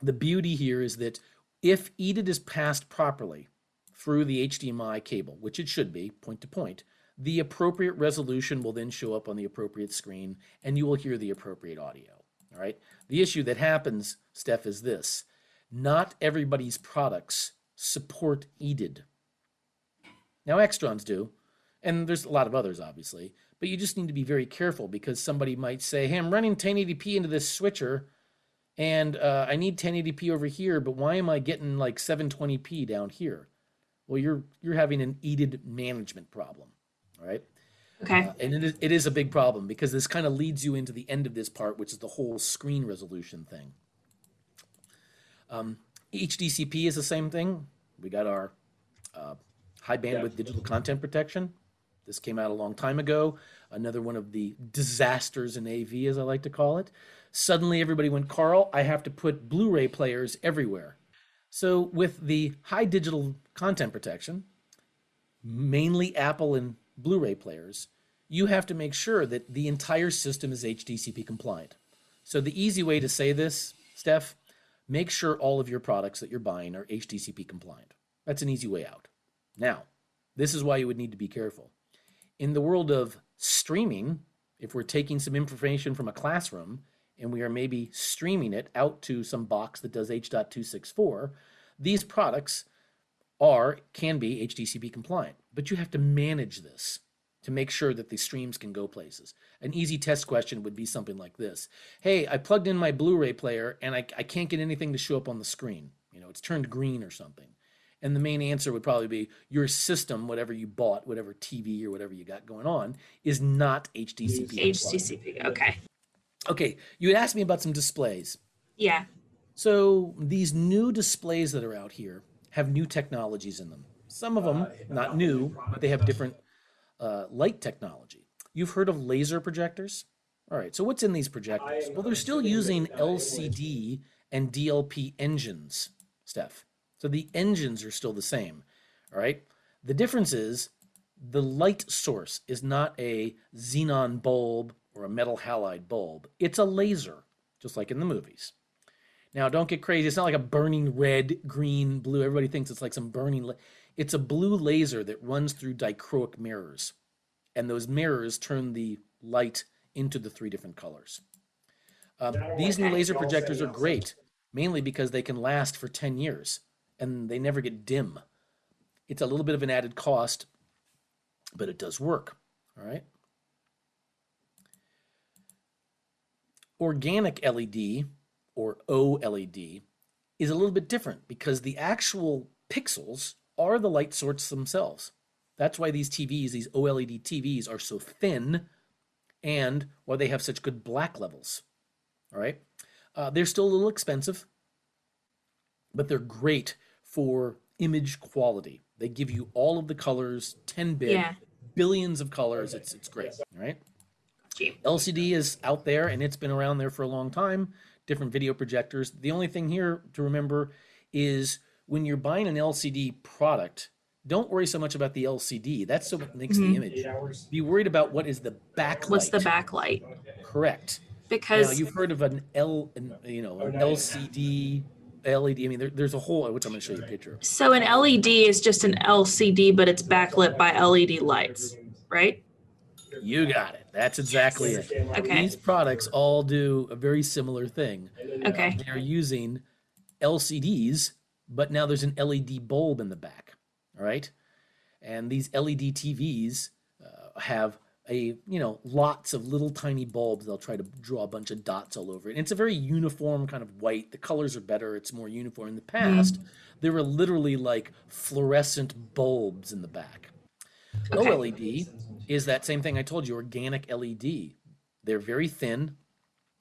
The beauty here is that if EDID is passed properly through the HDMI cable, which it should be, point to point, the appropriate resolution will then show up on the appropriate screen and you will hear the appropriate audio. All right. The issue that happens, Steph, is this. Not everybody's products support EDID. Now, Extrons do, and there's a lot of others, obviously, but you just need to be very careful because somebody might say, hey, I'm running 1080p into this switcher and I need 1080p over here, but why am I getting like 720p down here? Well, you're having an EDID management problem. Right? Okay. And it is a big problem because this kind of leads you into the end of this part, which is the whole screen resolution thing. HDCP is the same thing. We got our high bandwidth digital content protection. This came out a long time ago. Another one of the disasters in AV, as I like to call it. Suddenly everybody went, Carl, I have to put Blu-ray players everywhere. So with the high digital content protection, mainly Apple and Blu-ray players, you have to make sure that the entire system is HDCP compliant. So the easy way to say this, Steph, make sure all of your products that you're buying are HDCP compliant. That's an easy way out. Now, this is why you would need to be careful. In the world of streaming, if we're taking some information from a classroom and we are maybe streaming it out to some box that does H.264, these products can be HDCP compliant, but you have to manage this to make sure that the streams can go places. An easy test question would be something like this. Hey, I plugged in my Blu-ray player and I can't get anything to show up on the screen. You know, it's turned green or something. And the main answer would probably be your system, whatever you bought, whatever TV or whatever you got going on, is not HDCP. HDCP, okay. Okay, you had asked me about some displays. Yeah. So these new displays that are out here have new technologies in them. Some of them, not new, but they have different light technology. You've heard of laser projectors? All right, so what's in these projectors? Well, they're still using LCD and DLP engines, Steph. So the engines are still the same, all right? The difference is the light source is not a xenon bulb or a metal halide bulb. It's a laser, just like in the movies. Now, don't get crazy. It's not like a burning red, green, blue. Everybody thinks it's like some burning. It's a blue laser that runs through dichroic mirrors. And those mirrors turn the light into the three different colors. These new laser projectors are great, mainly because they can last for 10 years and they never get dim. It's a little bit of an added cost, but it does work. All right. Organic LED, or OLED, is a little bit different because the actual pixels are the light source themselves. That's why these TVs, these OLED TVs, are so thin and why they have such good black levels. All right, they're still a little expensive, but they're great for image quality. They give you all of the colors, 10 bit, billions of colors. It's great, all right? LCD is out there, and it's been around there for a long time. Different video projectors. The only thing here to remember is when you're buying an LCD product, don't worry so much about the LCD. That's what makes the image. Be worried about what is the backlight. What's the backlight? Correct. Because now, you've heard of an LCD, LED. I mean, there's a whole, which I'm going to show you a picture. So an LED is just an LCD, but it's backlit by LED lights, right? You got it. That's exactly it. Okay. These products all do a very similar thing. Okay. They're using LCDs, but now there's an LED bulb in the back. All right. And these LED TVs have lots of little tiny bulbs. They'll try to draw a bunch of dots all over it. And it's a very uniform kind of white. The colors are better. It's more uniform. In the past, there were literally like fluorescent bulbs in the back. Okay. OLED is that same thing I told you, organic LED. They're very thin.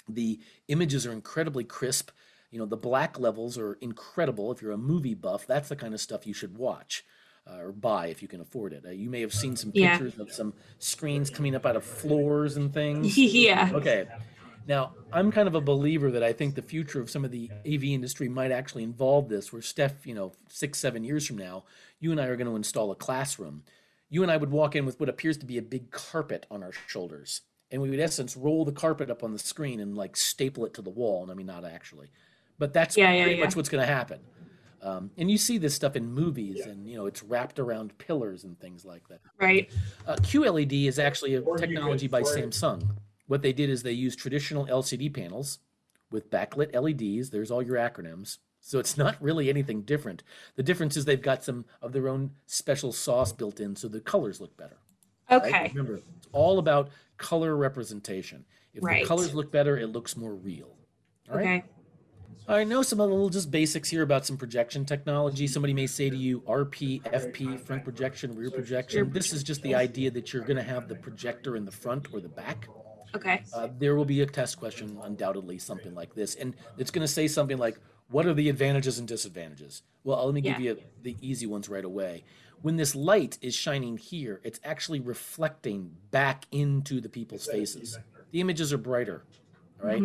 The images are incredibly crisp. You know, the black levels are incredible. If you're a movie buff, that's the kind of stuff you should watch or buy if you can afford it. You may have seen some pictures of some screens coming up out of floors and things. Okay. Now, I'm kind of a believer that I think the future of some of the AV industry might actually involve this, where Steph, 6-7 years from now, you and I are going to install a classroom. You and I would walk in with what appears to be a big carpet on our shoulders, and we would, in essence, roll the carpet up on the screen and like staple it to the wall. And I mean, not actually, but that's pretty much what's going to happen. And you see this stuff in movies, and it's wrapped around pillars and things like that. Right. QLED is actually a technology by Samsung. What they did is they used traditional LCD panels with backlit LEDs. There's all your acronyms. So it's not really anything different. The difference is they've got some of their own special sauce built in, so the colors look better. Okay. Right? Remember, it's all about color representation. If the colors look better, it looks more real. All right? Okay. I know some of the little just basics here about some projection technology. Somebody may say to you, RP, FP, front projection, rear projection. This is just the idea that you're going to have the projector in the front or the back. Okay. There will be a test question, undoubtedly, something like this. And it's going to say something like, what are the advantages and disadvantages? Well, let me give you the easy ones right away. When this light is shining here, it's actually reflecting back into the people's faces. The images are brighter, all right?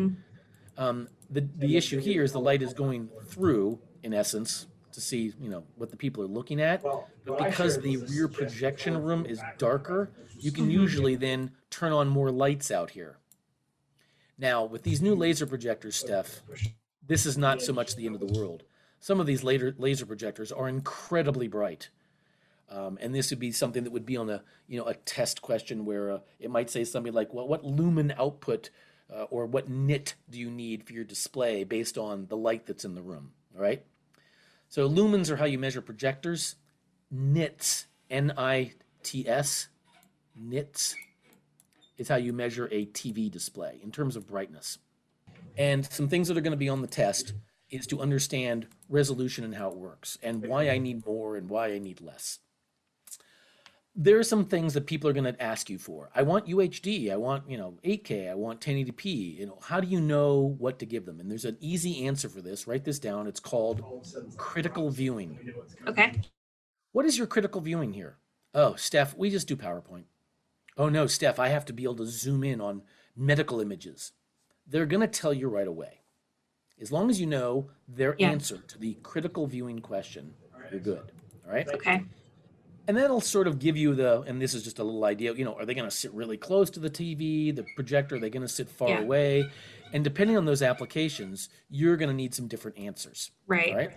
The issue here is the light is going through, in essence, to see what the people are looking at. But because the rear projection room is darker, you can usually then turn on more lights out here. Now, with these new laser projectors, Steph, this is not so much the end of the world. Some of these laser projectors are incredibly bright. And this would be something that would be on a test question where it might say something like, well, what lumen output or what nit do you need for your display based on the light that's in the room, all right? So lumens are how you measure projectors. Nits, N-I-T-S, nits, is how you measure a TV display in terms of brightness. And some things that are going to be on the test is to understand resolution and how it works and why I need more and why I need less. There are some things that people are going to ask you for. I want UHD. I want, 8K. I want 1080p. How do you know what to give them? And there's an easy answer for this. Write this down. It's called critical viewing. Okay. What is your critical viewing here? Oh, Steph, we just do PowerPoint. Oh, no, Steph, I have to be able to zoom in on medical images. They're going to tell you right away. As long as you know their answer to the critical viewing question, you're good. All right? Okay. And that'll sort of give you and this is just a little idea, are they going to sit really close to the TV, the projector? Are they going to sit far away? And depending on those applications, you're going to need some different answers. Right. All right?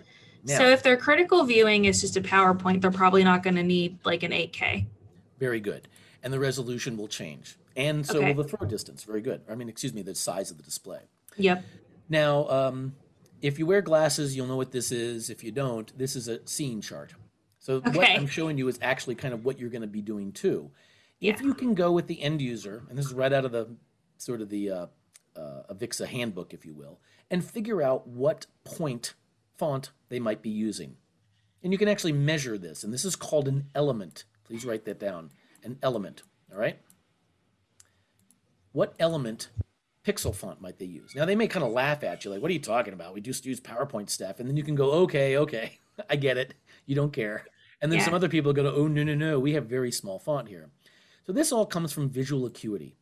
Now, so if their critical viewing is just a PowerPoint, they're probably not going to need like an 8K. Very good. And the resolution will change. And so will the throw distance. Very good. The size of the display. Yep. Now, if you wear glasses, you'll know what this is. If you don't, this is a scene chart. So what I'm showing you is actually kind of what you're going to be doing too. If you can go with the end user, and this is right out of the sort of the AVIXA handbook, if you will, and figure out what point font they might be using. And you can actually measure this, and this is called an element. Please write that down, an element, all right? What element pixel font might they use? Now, they may kind of laugh at you, like, what are you talking about? We just use PowerPoint stuff. And then you can go, okay, I get it. You don't care. And then some other people go, oh, no, we have very small font here. So this all comes from visual acuity.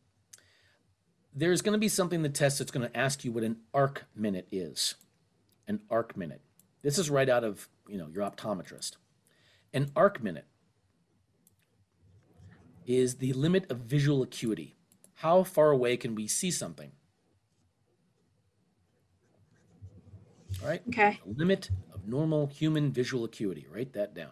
There's going to be something in the test that's going to ask you what an arc minute is. An arc minute. This is right out of, your optometrist. An arc minute is the limit of visual acuity. How far away can we see something? All right. Okay. The limit of normal human visual acuity. Write that down.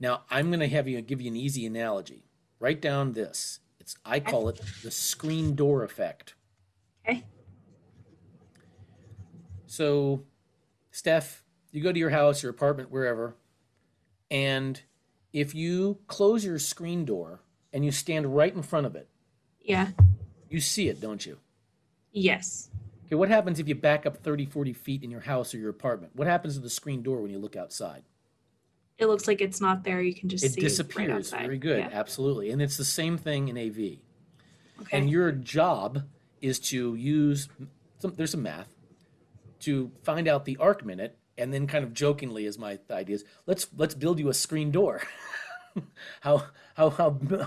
Now, I'm going to give you an easy analogy. Write down this. I call it the screen door effect. Okay. So, Steph, you go to your house, your apartment, wherever, and if you close your screen door and you stand right in front of it, you see it, don't you? Yes. Okay, what happens if you back up 30, 40 feet in your house or your apartment? What happens to the screen door when you look outside? It looks like it's not there. You can just see it disappears. Right outside. Very good. Yeah. Absolutely. And it's the same thing in AV. Okay. And your job is to use there's some math to find out the arc minute, and then kind of jokingly, as my idea is, let's build you a screen door. How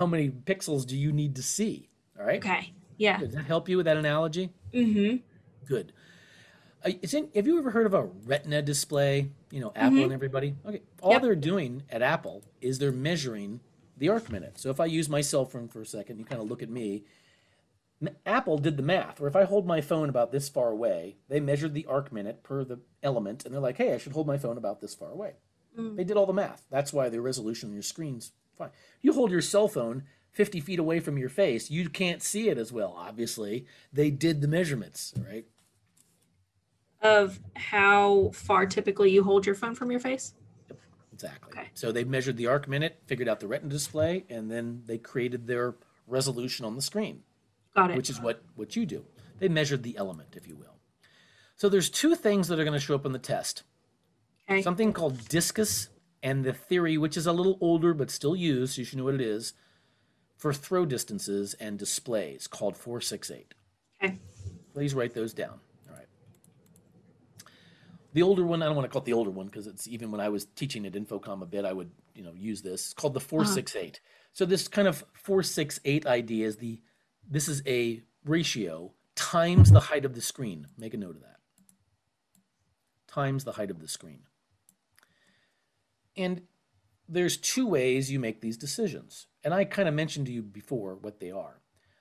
many pixels do you need to see? All right. Okay. Yeah. Does that help you with that analogy? Mm-hmm. Good. Have you ever heard of a retina display? Apple and everybody. Okay. All they're doing at Apple is they're measuring the arc minute. So if I use my cell phone for a second, you kind of look at me. Apple did the math. Or if I hold my phone about this far away, they measured the arc minute per the element, and they're like, hey, I should hold my phone about this far away. They did all the math. That's why the resolution on your screen's fine. You hold your cell phone 50 feet away from your face, you can't see it as well, obviously. They did the measurements, right? Of how far typically you hold your phone from your face? Yep, exactly. Okay. So they measured the arc minute, figured out the retina display, and then they created their resolution on the screen. Got it. Which is what you do. They measured the element, if you will. So there's two things that are going to show up in the test. Okay. Something called DISCUS and the theory, which is a little older but still used, so you should know what it is, for throw distances and displays, called 468. Okay. Please write those down. The older one, I don't want to call it the older one because it's even when I was teaching at Infocom a bit, I would use this. It's called the 468. So this kind of 468 idea is this is a ratio times the height of the screen. Make a note of that. Times the height of the screen. And there's two ways you make these decisions. And I kind of mentioned to you before what they are.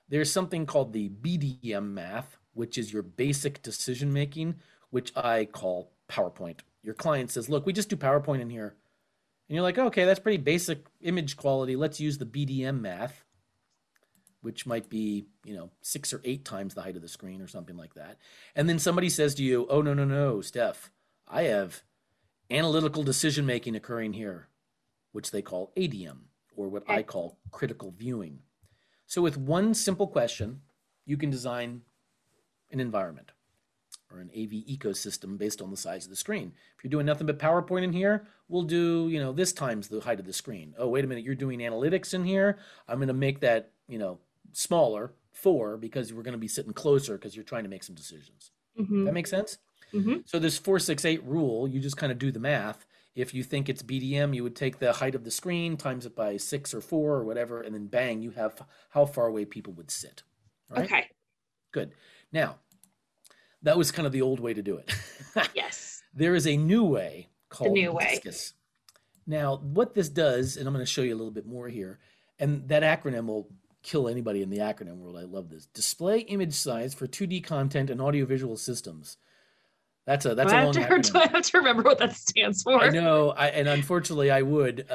There's something called the BDM math, which is your basic decision making, which I call PowerPoint. Your client says, look, we just do PowerPoint in here. And you're like, okay, that's pretty basic image quality. Let's use the BDM math, which might be, 6 or 8 times the height of the screen or something like that. And then somebody says to you, oh, no, Steph, I have analytical decision-making occurring here, which they call ADM, or what I call critical viewing. So with one simple question, you can design an environment or an AV ecosystem based on the size of the screen. If you're doing nothing but PowerPoint in here, we'll do, this times the height of the screen. Oh, wait a minute, you're doing analytics in here. I'm going to make that, smaller, 4, because we're going to be sitting closer because you're trying to make some decisions. Mm-hmm. That makes sense? Mm-hmm. So this 468 rule, you just kind of do the math. If you think it's BDM, you would take the height of the screen, times it by 6 or 4 or whatever, and then bang, you have how far away people would sit. All right? Okay. Good. Now, that was kind of the old way to do it. Yes. There is a new way called DISCUS. Now, what this does, and I'm going to show you a little bit more here, and that acronym will kill anybody in the acronym world. I love this. Display image size for 2D content and audiovisual systems. That's a long acronym. I have to remember what that stands for. I know, and unfortunately, I would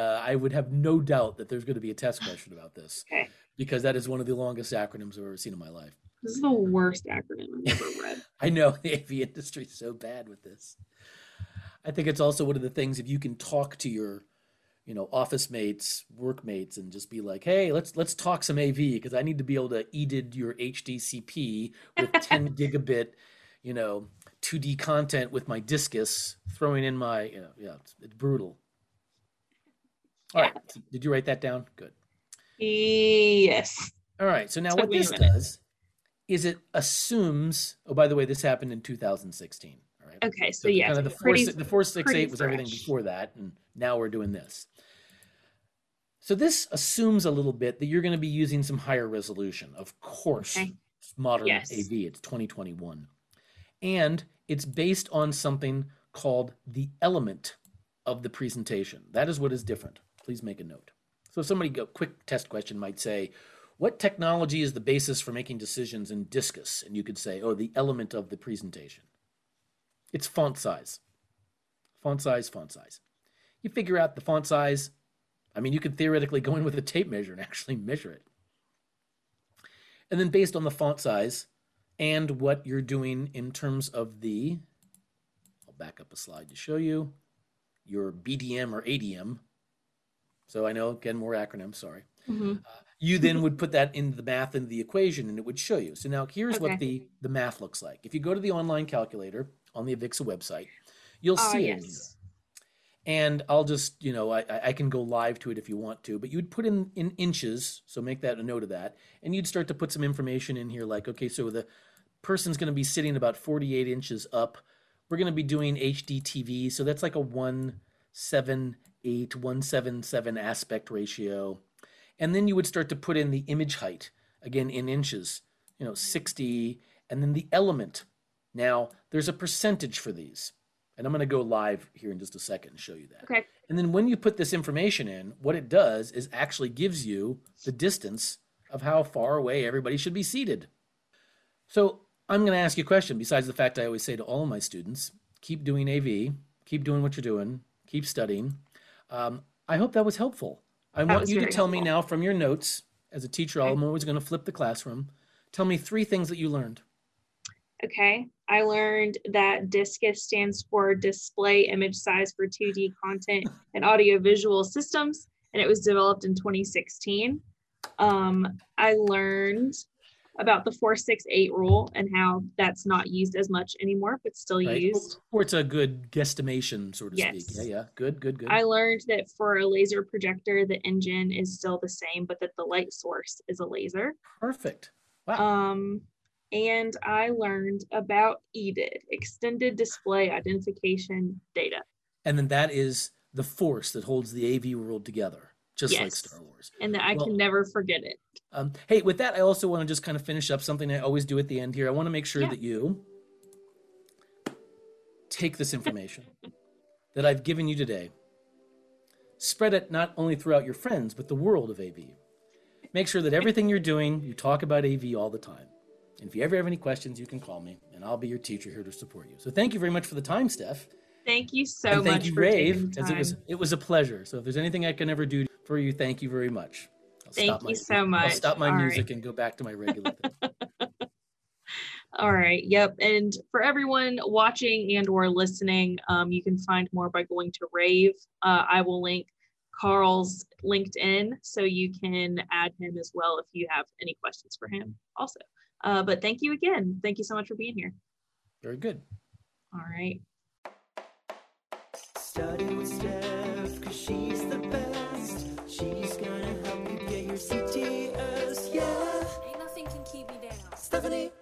have no doubt that there's going to be a test question about this. Okay. Because that is one of the longest acronyms I've ever seen in my life. This is the worst acronym I've ever read. I know, the AV industry is so bad with this. I think it's also one of the things, if you can talk to your you know, office mates, workmates, and just be like, hey, let's talk some AV because I need to be able to EDID your HDCP with 10 gigabit, you know, 2D content with my DISCUS, throwing in my, you know, yeah, it's brutal. All right. Did you write that down? Good. Yes. All right. So now what this does is it assumes, oh, by the way, this happened in 2016. All right. Okay. So yeah, kind of the 468 was everything before that. And now we're doing this. So this assumes a little bit that you're going to be using some higher resolution. Of course, okay. Modern AV, it's 2021. And it's based on something called the element of the presentation. That is what is different. Please make a note. So somebody, a quick test question might say, what technology is the basis for making decisions in DISCUS? And you could say, oh, the element of the presentation. It's font size. Font size, font size. You figure out the font size. I mean, you could theoretically go in with a tape measure and actually measure it. And then based on the font size and what you're doing in terms of the, I'll back up a slide to show you, your BDM or ADM. So I know, again, more acronyms, sorry. Mm-hmm. You then would put that in the math in the equation and it would show you. So now here's what the math looks like. If you go to the online calculator on the AVIXA website, you'll see it. And I'll just, you know, I can go live to it if you want to, but you'd put in inches. So make that a note of that. And you'd start to put some information in here like, okay, so the person's going to be sitting about 48 inches up. We're going to be doing HDTV, so that's like a 1.78, 1.77 aspect ratio. And then you would start to put in the image height, again, in inches, you know, 60, and then the element. Now, there's a percentage for these, and I'm going to go live here in just a second and show you that. Okay. And then when you put this information in, what it does is actually gives you the distance of how far away everybody should be seated. So I'm going to ask you a question, besides the fact I always say to all of my students, keep doing AV, keep doing what you're doing, keep studying. I hope that was helpful. I want you to tell me now from your notes, as a teacher, I'm always going to flip the classroom. Tell me three things that you learned. Okay. I learned that DISCUS stands for Display Image Size for 2D Content and Audiovisual Systems, and it was developed in 2016. I learned about the 468 rule and how that's not used as much anymore, but still used. Or it's a good guesstimation, so to speak. Yeah, yeah, good. I learned that for a laser projector, the engine is still the same, but that the light source is a laser. Perfect, wow. And I learned about EDID, Extended Display Identification Data. And then that is the force that holds the AV world together. Just like Star Wars. And that I can never forget it. Hey, with that, I also want to just kind of finish up something I always do at the end here. I want to make sure that you take this information that I've given you today, spread it not only throughout your friends, but the world of AV. Make sure that everything you're doing, you talk about AV all the time. And if you ever have any questions, you can call me, and I'll be your teacher here to support you. So thank you very much for the time, Steph. Thank you so much. Thank you, Rave. It was a pleasure. So if there's anything I can ever do for you, thank you very much. I'll stop my music and go back to my regular thing. All right. Yep. And for everyone watching and or listening, you can find more by going to Rave. I will link Carl's LinkedIn so you can add him as well if you have any questions for him also. But thank you again. Thank you so much for being here. Very good. All right. Study with Steph, cause she's the best. She's gonna help you get your CTS, yeah. Ain't nothing can keep me down. Stephanie.